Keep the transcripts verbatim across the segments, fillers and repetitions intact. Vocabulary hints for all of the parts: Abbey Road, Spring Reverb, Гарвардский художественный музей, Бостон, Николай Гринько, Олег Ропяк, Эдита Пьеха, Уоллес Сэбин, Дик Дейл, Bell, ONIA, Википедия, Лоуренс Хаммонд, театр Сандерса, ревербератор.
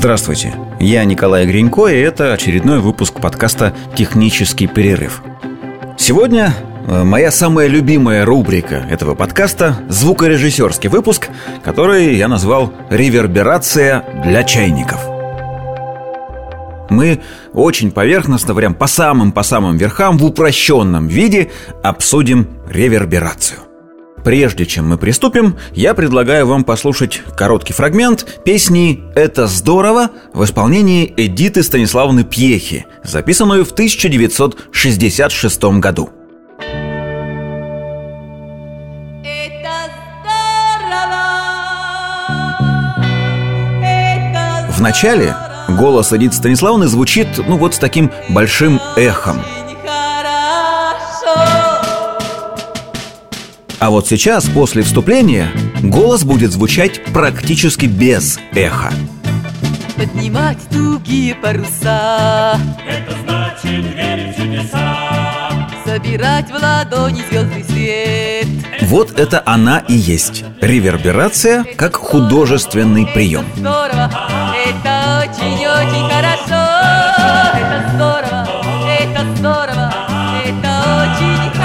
Здравствуйте, я Николай Гринько, и это очередной выпуск подкаста «Технический перерыв». Сегодня моя самая любимая рубрика этого подкаста – звукорежиссерский выпуск, который я назвал «Реверберация для чайников». Мы очень поверхностно, прям по самым-по самым верхам, в упрощенном виде обсудим реверберацию. Прежде чем мы приступим, я предлагаю вам послушать короткий фрагмент песни «Это здорово» в исполнении Эдиты Станиславны Пьехи, записанную в тысяча девятьсот шестьдесят шестом году. В начале голос Эдиты Станиславны звучит, ну вот с таким большим эхом. А вот сейчас, после вступления, голос будет звучать практически без эха. Поднимать тугие паруса, это значит верить в чудеса. Собирать в ладони звездный свет. Вот это она и есть реверберация как художественный прием. Здорово, это очень-очень хорошо. Это здорово, это здорово, это очень хорошо.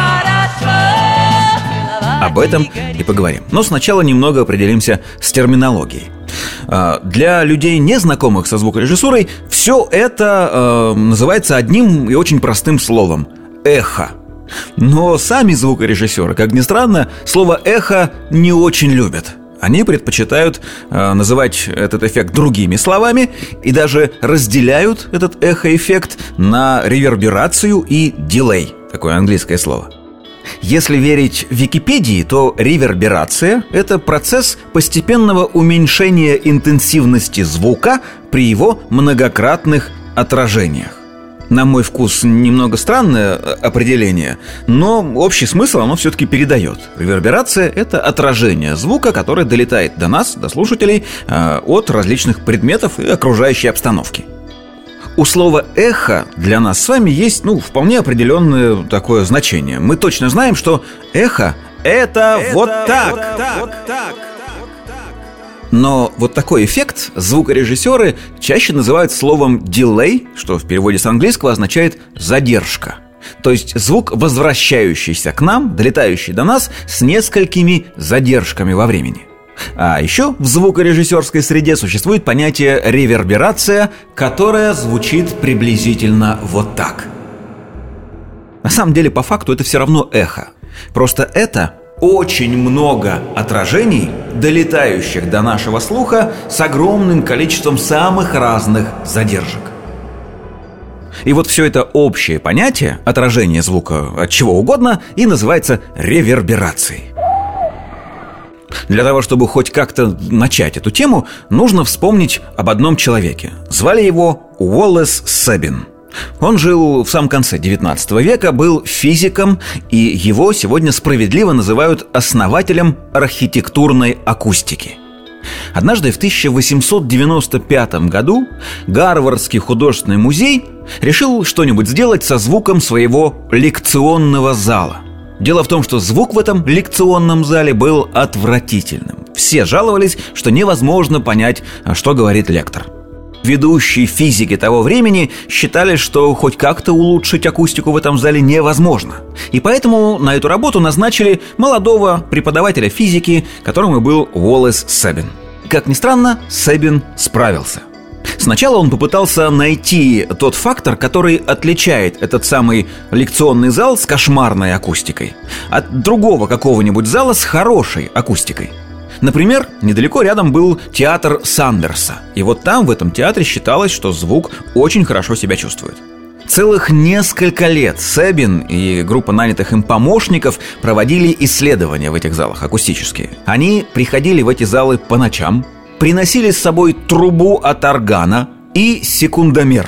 Об этом и поговорим. Но сначала немного определимся с терминологией. Для людей, не знакомых со звукорежиссурой, все это э, называется одним и очень простым словом – эхо. Но сами звукорежиссеры, как ни странно, слово «эхо» не очень любят. Они предпочитают э, называть этот эффект другими словами и даже разделяют этот эхо-эффект на реверберацию и дилей – такое английское слово. Если верить Википедии, то реверберация – это процесс постепенного уменьшения интенсивности звука при его многократных отражениях. На мой вкус немного странное определение, но общий смысл оно все-таки передает. Реверберация – это отражение звука, которое долетает до нас, до слушателей, от различных предметов и окружающей обстановки. У слова «эхо» для нас с вами есть, ну, вполне определенное такое значение. Мы точно знаем, что эхо – это, это вот, так. Вот, так, вот так. Но вот такой эффект звукорежиссеры чаще называют словом «дилей», что в переводе с английского означает «задержка». То есть звук, возвращающийся к нам, долетающий до нас с несколькими задержками во времени. А еще в звукорежиссерской среде существует понятие «реверберация», которое звучит приблизительно вот так. На самом деле, по факту, это все равно эхо. Просто это очень много отражений, долетающих до нашего слуха с огромным количеством самых разных задержек. И вот все это общее понятие, отражение звука от чего угодно, и называется реверберацией. Для того, чтобы хоть как-то начать эту тему, нужно вспомнить об одном человеке. Звали его Уоллес Сэбин. Он жил в самом конце девятнадцатого века, был физиком, и его сегодня справедливо называют основателем архитектурной акустики. Однажды в тысяча восемьсот девяносто пятом году Гарвардский художественный музей решил что-нибудь сделать со звуком своего лекционного зала. Дело в том, что звук в этом лекционном зале был отвратительным. Все жаловались, что невозможно понять, что говорит лектор. Ведущие физики того времени считали, что хоть как-то улучшить акустику в этом зале невозможно. И поэтому на эту работу назначили молодого преподавателя физики, которым и был Уоллес Сэбин. Как ни странно, Сэбин справился. Сначала он попытался найти тот фактор, который отличает этот самый лекционный зал с кошмарной акустикой от другого какого-нибудь зала с хорошей акустикой. Например, недалеко рядом был театр Сандерса, и вот там, в этом театре, считалось, что звук очень хорошо себя чувствует. Целых несколько лет Сэбин и группа нанятых им помощников проводили исследования в этих залах акустические. Они приходили в эти залы по ночам, приносили с собой трубу от органа и секундомер.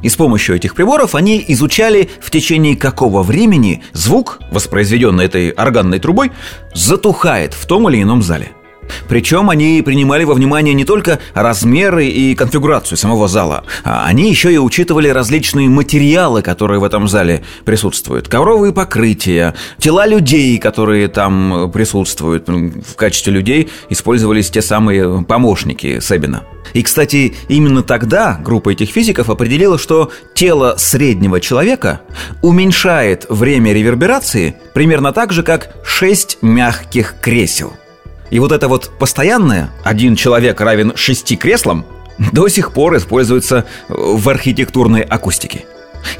И с помощью этих приборов они изучали, в течение какого времени звук, воспроизведенный этой органной трубой, затухает в том или ином зале. Причем они принимали во внимание не только размеры и конфигурацию самого зала, а они еще и учитывали различные материалы, которые в этом зале присутствуют. Ковровые покрытия, тела людей, которые там присутствуют. В качестве людей использовались те самые помощники Сэбина. И, кстати, именно тогда группа этих физиков определила, что тело среднего человека уменьшает время реверберации примерно так же, как шесть мягких кресел. И вот это вот постоянное «один человек равен шести креслам» до сих пор используется в архитектурной акустике.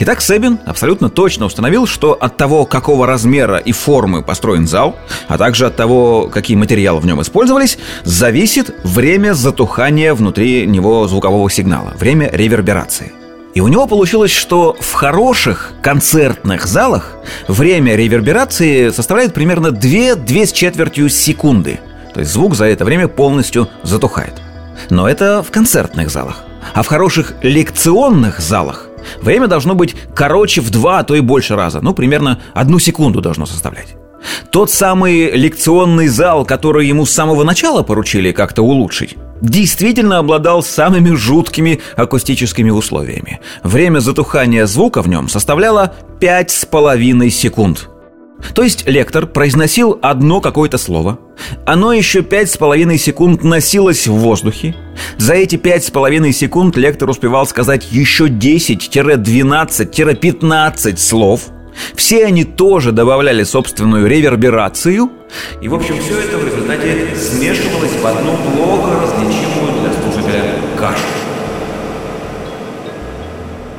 Итак, Сэбин абсолютно точно установил, что от того, какого размера и формы построен зал, а также от того, какие материалы в нем использовались, зависит время затухания внутри него звукового сигнала, время реверберации. И у него получилось, что в хороших концертных залах время реверберации составляет примерно две-две с четвертью секунды. То есть звук за это время полностью затухает. Но это в концертных залах. А в хороших лекционных залах время должно быть короче в два, а то и больше раза. Ну, примерно одну секунду должно составлять. Тот самый лекционный зал, который ему с самого начала поручили как-то улучшить, действительно обладал самыми жуткими акустическими условиями. Время затухания звука в нем составляло пять с половиной секунд. То есть лектор произносил одно какое-то слово, оно еще пять с половиной секунд носилось в воздухе. За эти пять с половиной секунд лектор успевал сказать еще десять-двенадцать-пятнадцать слов. Все они тоже добавляли собственную реверберацию. И, в общем, все это в результате смешивалось в одну плохо различимую для слушателя кашу.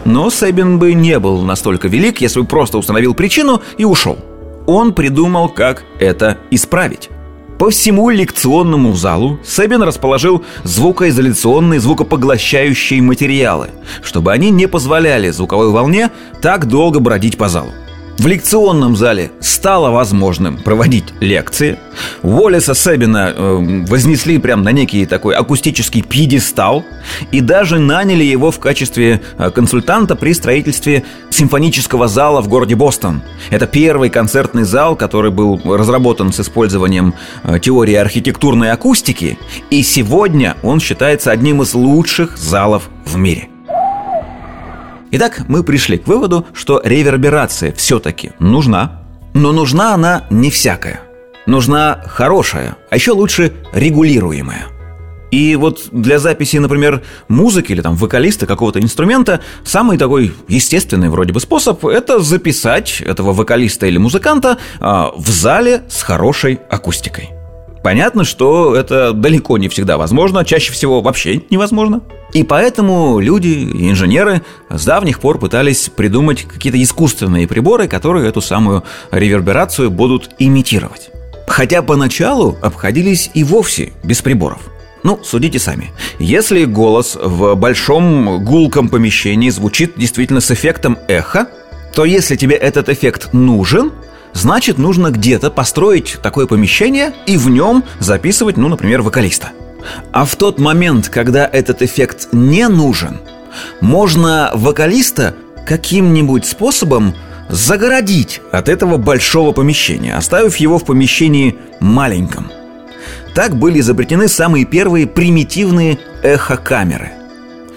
Но Сэбин бы не был настолько велик, если бы просто установил причину и ушел. Он придумал, как это исправить. По всему лекционному залу Сэбин расположил звукоизоляционные, звукопоглощающие материалы, чтобы они не позволяли звуковой волне так долго бродить по залу. В лекционном зале стало возможным проводить лекции. Уоллеса Сэбина э, вознесли прям на некий такой акустический пьедестал и даже наняли его в качестве консультанта при строительстве симфонического зала в городе Бостон. Это первый концертный зал, который был разработан с использованием теории архитектурной акустики, и сегодня он считается одним из лучших залов в мире. Итак, мы пришли к выводу, что реверберация все-таки нужна, но нужна она не всякая. Нужна хорошая, а еще лучше регулируемая. И вот для записи, например, музыки или там вокалиста какого-то инструмента самый такой естественный вроде бы способ – это записать этого вокалиста или музыканта а, в зале с хорошей акустикой. Понятно, что это далеко не всегда возможно, чаще всего вообще невозможно. И поэтому люди, инженеры, с давних пор пытались придумать какие-то искусственные приборы, которые эту самую реверберацию будут имитировать. Хотя поначалу обходились и вовсе без приборов. Ну, судите сами. Если голос в большом гулком помещении звучит действительно с эффектом эхо, то если тебе этот эффект нужен, значит, нужно где-то построить такое помещение и в нем записывать, ну, например, вокалиста. А в тот момент, когда этот эффект не нужен, можно вокалиста каким-нибудь способом загородить от этого большого помещения, оставив его в помещении маленьком. Так были изобретены самые первые примитивные эхокамеры.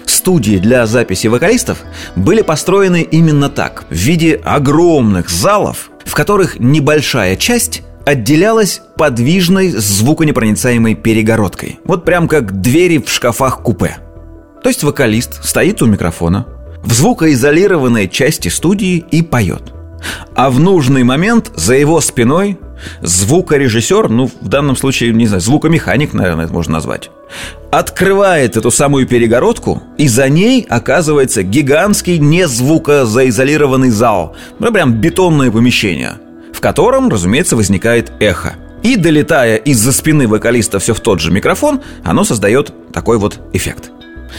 Студии для записи вокалистов были построены именно так, в виде огромных залов, в которых небольшая часть отделялась подвижной звуконепроницаемой перегородкой. Вот прям как двери в шкафах купе. То есть вокалист стоит у микрофона в звукоизолированной части студии и поет. А в нужный момент за его спиной звукорежиссер, ну в данном случае, не знаю, звукомеханик, наверное, это можно назвать, открывает эту самую перегородку, и за ней оказывается гигантский незвукозаизолированный зал. Ну прям бетонное помещение, в котором, разумеется, возникает эхо. И, долетая из-за спины вокалиста все в тот же микрофон, оно создает такой вот эффект.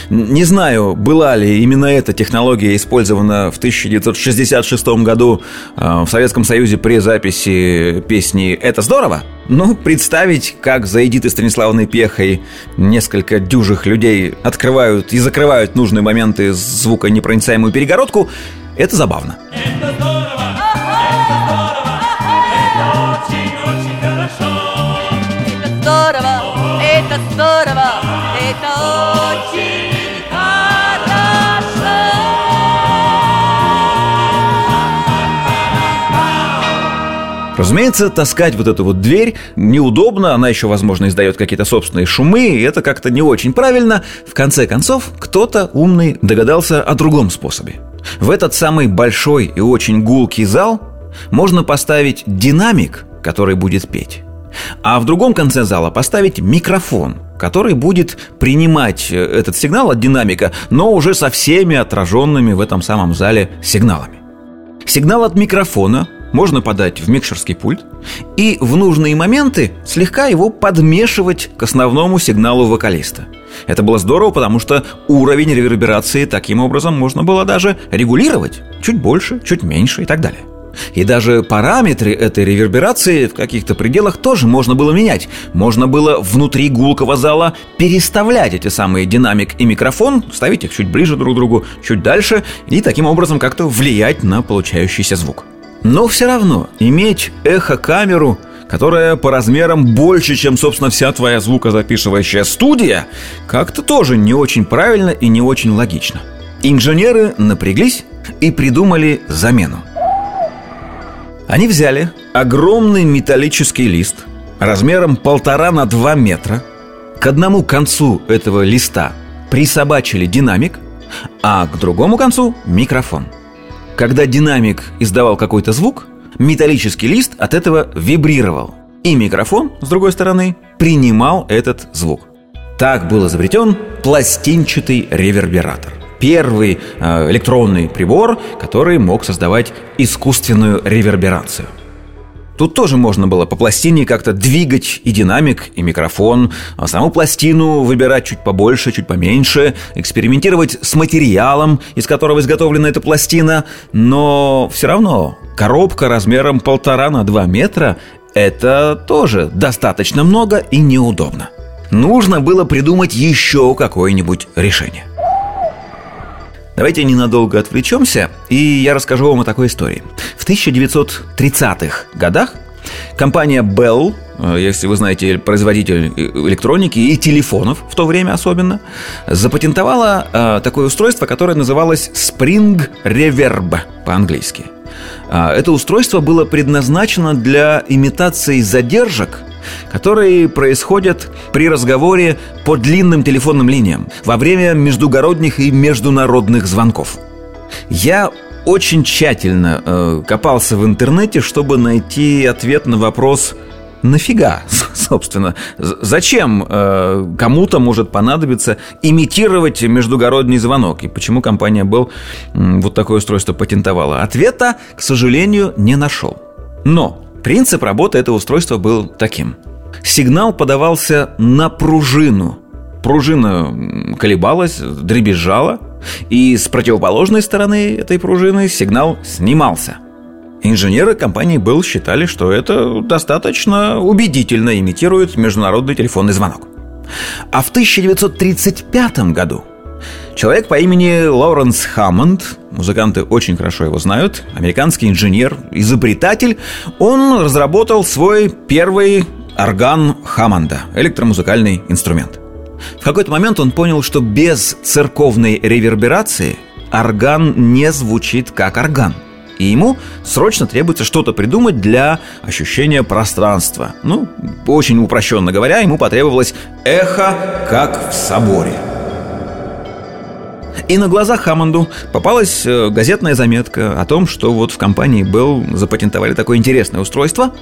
Не знаю, была ли именно эта технология использована в тысяча девятьсот шестьдесят шестом году в Советском Союзе при записи песни «Это здорово», но представить, как за Эдитой Станиславной Пьехой несколько дюжих людей открывают и закрывают нужные моменты звуконепроницаемую перегородку, это забавно. Это здорово! Это здорово! Это очень-очень хорошо! Это здорово! здорово, это очень хорошо. Разумеется, таскать вот эту вот дверь неудобно, она еще, возможно, издает какие-то собственные шумы, и это как-то не очень правильно. В конце концов, кто-то умный догадался о другом способе. В этот самый большой и очень гулкий зал можно поставить динамик, который будет петь, а в другом конце зала поставить микрофон, который будет принимать этот сигнал от динамика, но уже со всеми отраженными в этом самом зале сигналами. Сигнал от микрофона можно подать в микшерский пульт и в нужные моменты слегка его подмешивать к основному сигналу вокалиста. Это было здорово, потому что уровень реверберации таким образом можно было даже регулировать. Чуть больше, чуть меньше и так далее. И даже параметры этой реверберации в каких-то пределах тоже можно было менять. Можно было внутри гулкого зала переставлять эти самые динамик и микрофон, ставить их чуть ближе друг к другу, чуть дальше, и таким образом как-то влиять на получающийся звук. Но все равно иметь эхокамеру, которая по размерам больше, чем, собственно, вся твоя звукозаписывающая студия, как-то тоже не очень правильно и не очень логично. Инженеры напряглись и придумали замену. Они взяли огромный металлический лист размером полтора на два метра. К одному концу этого листа присобачили динамик, а к другому концу микрофон. Когда динамик издавал какой-то звук, металлический лист от этого вибрировал, и микрофон, с другой стороны, принимал этот звук. Так был изобретен пластинчатый ревербератор. Первый э, электронный прибор, который мог создавать искусственную реверберацию. Тут тоже можно было по пластине как-то двигать и динамик, и микрофон, а саму пластину выбирать чуть побольше, чуть поменьше, экспериментировать с материалом, из которого изготовлена эта пластина. Но все равно коробка размером полтора на два метра – это тоже достаточно много и неудобно. Нужно было придумать еще какое-нибудь решение. Давайте ненадолго отвлечемся, и я расскажу вам о такой истории. В тысяча девятьсот тридцатых годах компания Bell, если вы знаете, производитель электроники и телефонов в то время особенно, запатентовала такое устройство, которое называлось Spring Reverb по-английски. Это устройство было предназначено для имитации задержек, которые происходят при разговоре по длинным телефонным линиям во время междугородних и международных звонков. Я очень тщательно э, копался в интернете, чтобы найти ответ на вопрос «нафига?», собственно. Зачем э, кому-то может понадобиться имитировать междугородний звонок? И почему компания Bell э, вот такое устройство патентовала? Ответа, к сожалению, не нашел. Но принцип работы этого устройства был таким. Сигнал подавался на пружину. Пружина колебалась, дребезжала, и с противоположной стороны этой пружины сигнал снимался. Инженеры компании Bell считали, что это достаточно убедительно имитирует международный телефонный звонок. А в тысяча девятьсот тридцать пятом году человек по имени Лоуренс Хаммонд, музыканты очень хорошо его знают, американский инженер, изобретатель, он разработал свой первый орган Хаммонда, электромузыкальный инструмент. В какой-то момент он понял, что без церковной реверберации орган не звучит как орган, и ему срочно требуется что-то придумать для ощущения пространства. Ну, очень упрощенно говоря, ему потребовалось эхо, как в соборе. И на глаза Хаммонду попалась газетная заметка о том, что вот в компании Bell запатентовали такое интересное устройство.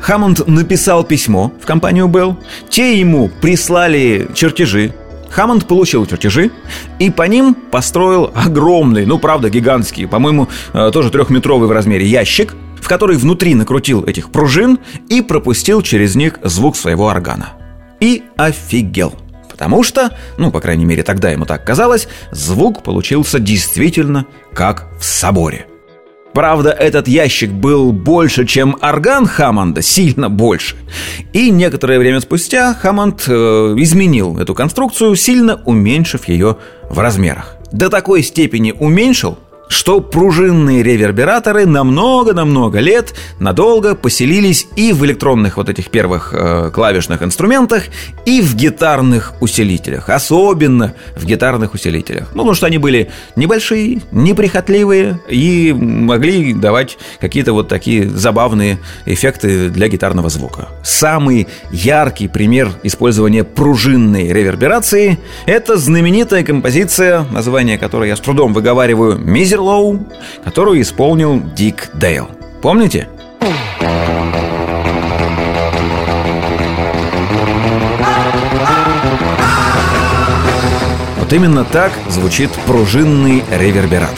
Хаммонд написал письмо в компанию Bell, те ему прислали чертежи. Хаммонд получил чертежи и по ним построил огромный, ну правда гигантский, по-моему, тоже трехметровый в размере ящик, в который внутри накрутил этих пружин и пропустил через них звук своего органа. И офигел. Потому что, ну, по крайней мере, тогда ему так казалось, звук получился действительно как в соборе. Правда, этот ящик был больше, чем орган Хаммонда, сильно больше. И некоторое время спустя Хаммонд э, изменил эту конструкцию, сильно уменьшив ее в размерах. До такой степени уменьшил, что пружинные ревербераторы на много-намного лет надолго поселились и в электронных вот этих первых э, клавишных инструментах, и в гитарных усилителях. Особенно в гитарных усилителях. Ну, потому что они были небольшие, неприхотливые и могли давать какие-то вот такие забавные эффекты для гитарного звука. Самый яркий пример использования пружинной реверберации – это знаменитая композиция, название которой я с трудом выговариваю, «Мизер», которую исполнил Дик Дейл. Помните? Вот именно так звучит пружинный ревербератор.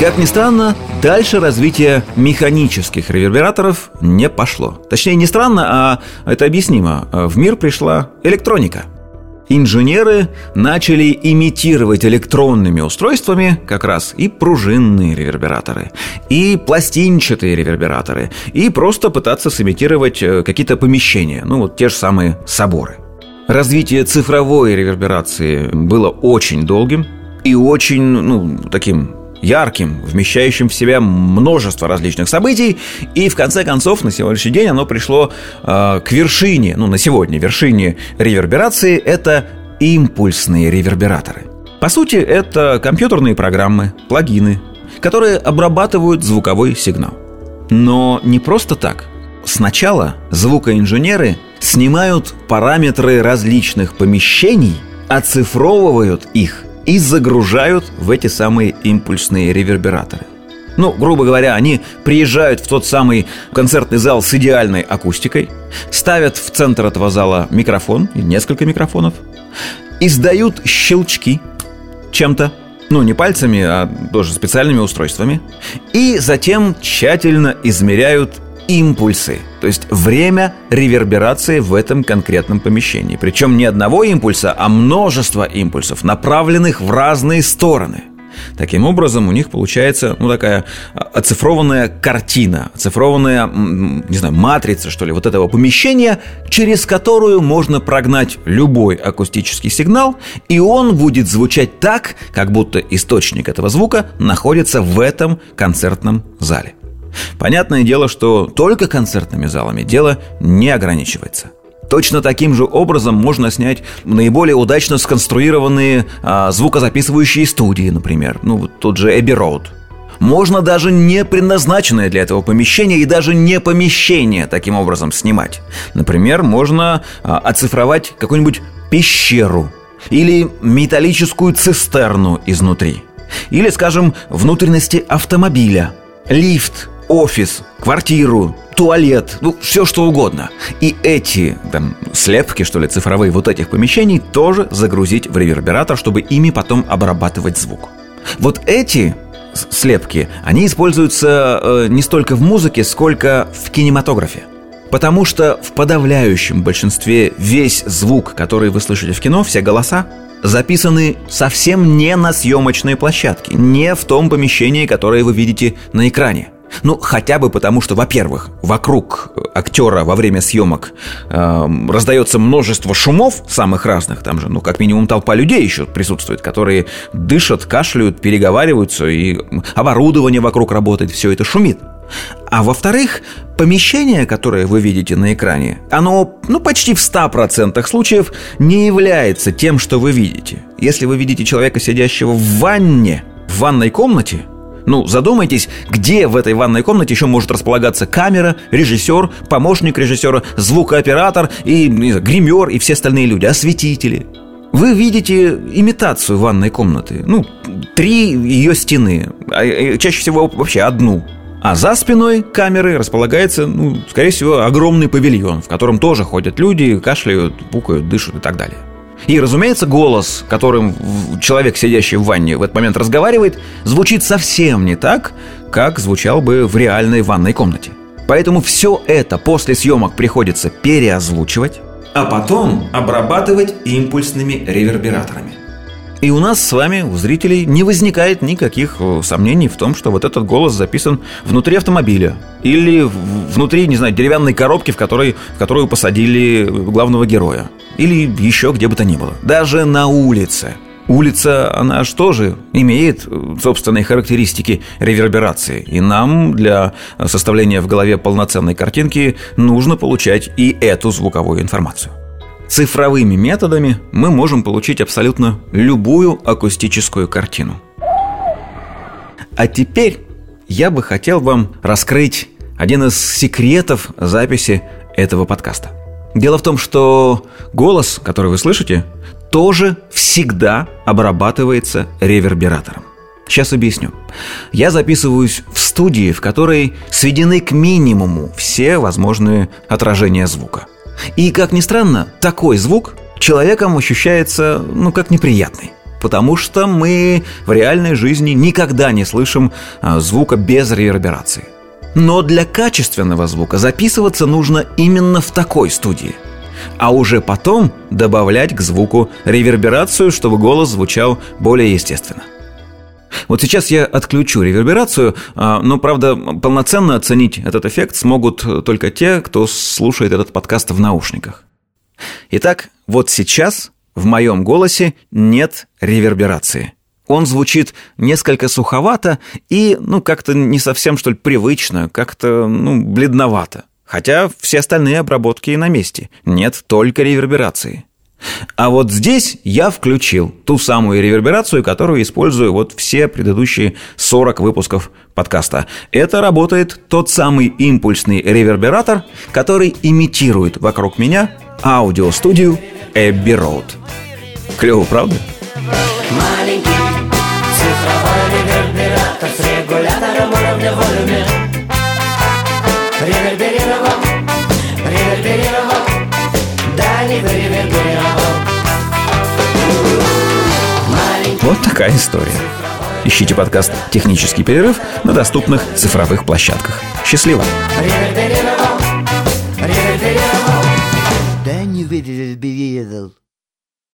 Как ни странно, дальше развитие механических ревербераторов не пошло. Точнее, не странно, а это объяснимо. В мир пришла электроника. Инженеры начали имитировать электронными устройствами как раз и пружинные ревербераторы, и пластинчатые ревербераторы, и просто пытаться сымитировать какие-то помещения, ну вот те же самые соборы. Развитие цифровой реверберации было очень долгим и очень, ну, таким... ярким, вмещающим в себя множество различных событий. И в конце концов на сегодняшний день оно пришло э, к вершине, ну на сегодня вершине реверберации. Это импульсные ревербераторы. По сути это компьютерные программы, плагины, которые обрабатывают звуковой сигнал. Но не просто так. Сначала звукоинженеры снимают параметры различных помещений, оцифровывают их и загружают в эти самые импульсные ревербераторы. Ну, грубо говоря, они приезжают в тот самый концертный зал с идеальной акустикой, ставят в центр этого зала микрофон, несколько микрофонов, издают щелчки чем-то, ну, не пальцами, а тоже специальными устройствами, и затем тщательно измеряют импульсы, то есть время реверберации в этом конкретном помещении. Причем не одного импульса, а множество импульсов, направленных в разные стороны. Таким образом у них получается, ну, такая оцифрованная картина, оцифрованная, не знаю, матрица, что ли, вот этого помещения, через которую можно прогнать любой акустический сигнал, и он будет звучать так, как будто источник этого звука находится в этом концертном зале. Понятное дело, что только концертными залами дело не ограничивается. Точно таким же образом можно снять наиболее удачно сконструированные а, звукозаписывающие студии, например. Ну, вот тот же Abbey Road. Можно даже не предназначенное для этого помещение и даже не помещение таким образом снимать. Например, можно а, оцифровать какую-нибудь пещеру или металлическую цистерну изнутри. Или, скажем, внутренности автомобиля. Лифт, офис, квартиру, туалет, ну, все что угодно. И эти, там, слепки, что ли, цифровые вот этих помещений тоже загрузить в ревербератор, чтобы ими потом обрабатывать звук. Вот эти слепки, они используются э, не столько в музыке, сколько в кинематографе. Потому что в подавляющем большинстве весь звук, который вы слышите в кино, все голоса, записаны совсем не на съемочной площадке, не в том помещении, которое вы видите на экране. Ну, хотя бы потому, что, во-первых, вокруг актера во время съемок э, раздается множество шумов самых разных. Там же, ну, как минимум толпа людей еще присутствует, которые дышат, кашляют, переговариваются, и оборудование вокруг работает, все это шумит. А во-вторых, помещение, которое вы видите на экране, оно, ну, почти в ста процентах случаев не является тем, что вы видите. Если вы видите человека, сидящего в ванне, в ванной комнате, ну, задумайтесь, где в этой ванной комнате еще может располагаться камера, режиссер, помощник режиссера, звукооператор и, не знаю, гример и все остальные люди, осветители. Вы видите имитацию ванной комнаты, ну, три ее стены, чаще всего вообще одну. А за спиной камеры располагается, ну, скорее всего, огромный павильон, в котором тоже ходят люди, кашляют, пукают, дышат и так далее. И, разумеется, голос, которым человек, сидящий в ванне, в этот момент разговаривает, звучит совсем не так, как звучал бы в реальной ванной комнате. Поэтому все это после съемок приходится переозвучивать, а потом обрабатывать импульсными ревербераторами. И у нас с вами, у зрителей, не возникает никаких сомнений в том, что вот этот голос записан внутри автомобиля или внутри, не знаю, деревянной коробки, в, которой, в которую посадили главного героя, или еще где бы то ни было. Даже на улице. Улица, она же тоже имеет собственные характеристики реверберации. И нам для составления в голове полноценной картинки нужно получать и эту звуковую информацию. Цифровыми методами мы можем получить абсолютно любую акустическую картину. А теперь я бы хотел вам раскрыть один из секретов записи этого подкаста. Дело в том, что голос, который вы слышите, тоже всегда обрабатывается ревербератором. Сейчас объясню. Я записываюсь в студии, в которой сведены к минимуму все возможные отражения звука. И, как ни странно, такой звук человеком ощущается, ну, как неприятный. Потому что мы в реальной жизни никогда не слышим звука без реверберации. Но для качественного звука записываться нужно именно в такой студии. А уже потом добавлять к звуку реверберацию, чтобы голос звучал более естественно. Вот сейчас я отключу реверберацию, но, правда, полноценно оценить этот эффект смогут только те, кто слушает этот подкаст в наушниках. Итак, вот сейчас в моем голосе нет реверберации. Он звучит несколько суховато и, ну, как-то не совсем, что ли, привычно, как-то, ну, бледновато. Хотя все остальные обработки на месте. Нет только реверберации. А вот здесь я включил ту самую реверберацию, которую использую вот все предыдущие сорок выпусков подкаста. Это работает тот самый импульсный ревербератор, который имитирует вокруг меня аудиостудию Abbey Road. Клево, правда? Маленький цифровой ревербератор с регулятором уровня волюме. Реверберировал, реверберировал, да не реверберировал. Вот такая история. Ищите подкаст «Технический перерыв» на доступных цифровых площадках. Счастливо! Реверберировал, реверберировал, да не реверберировал.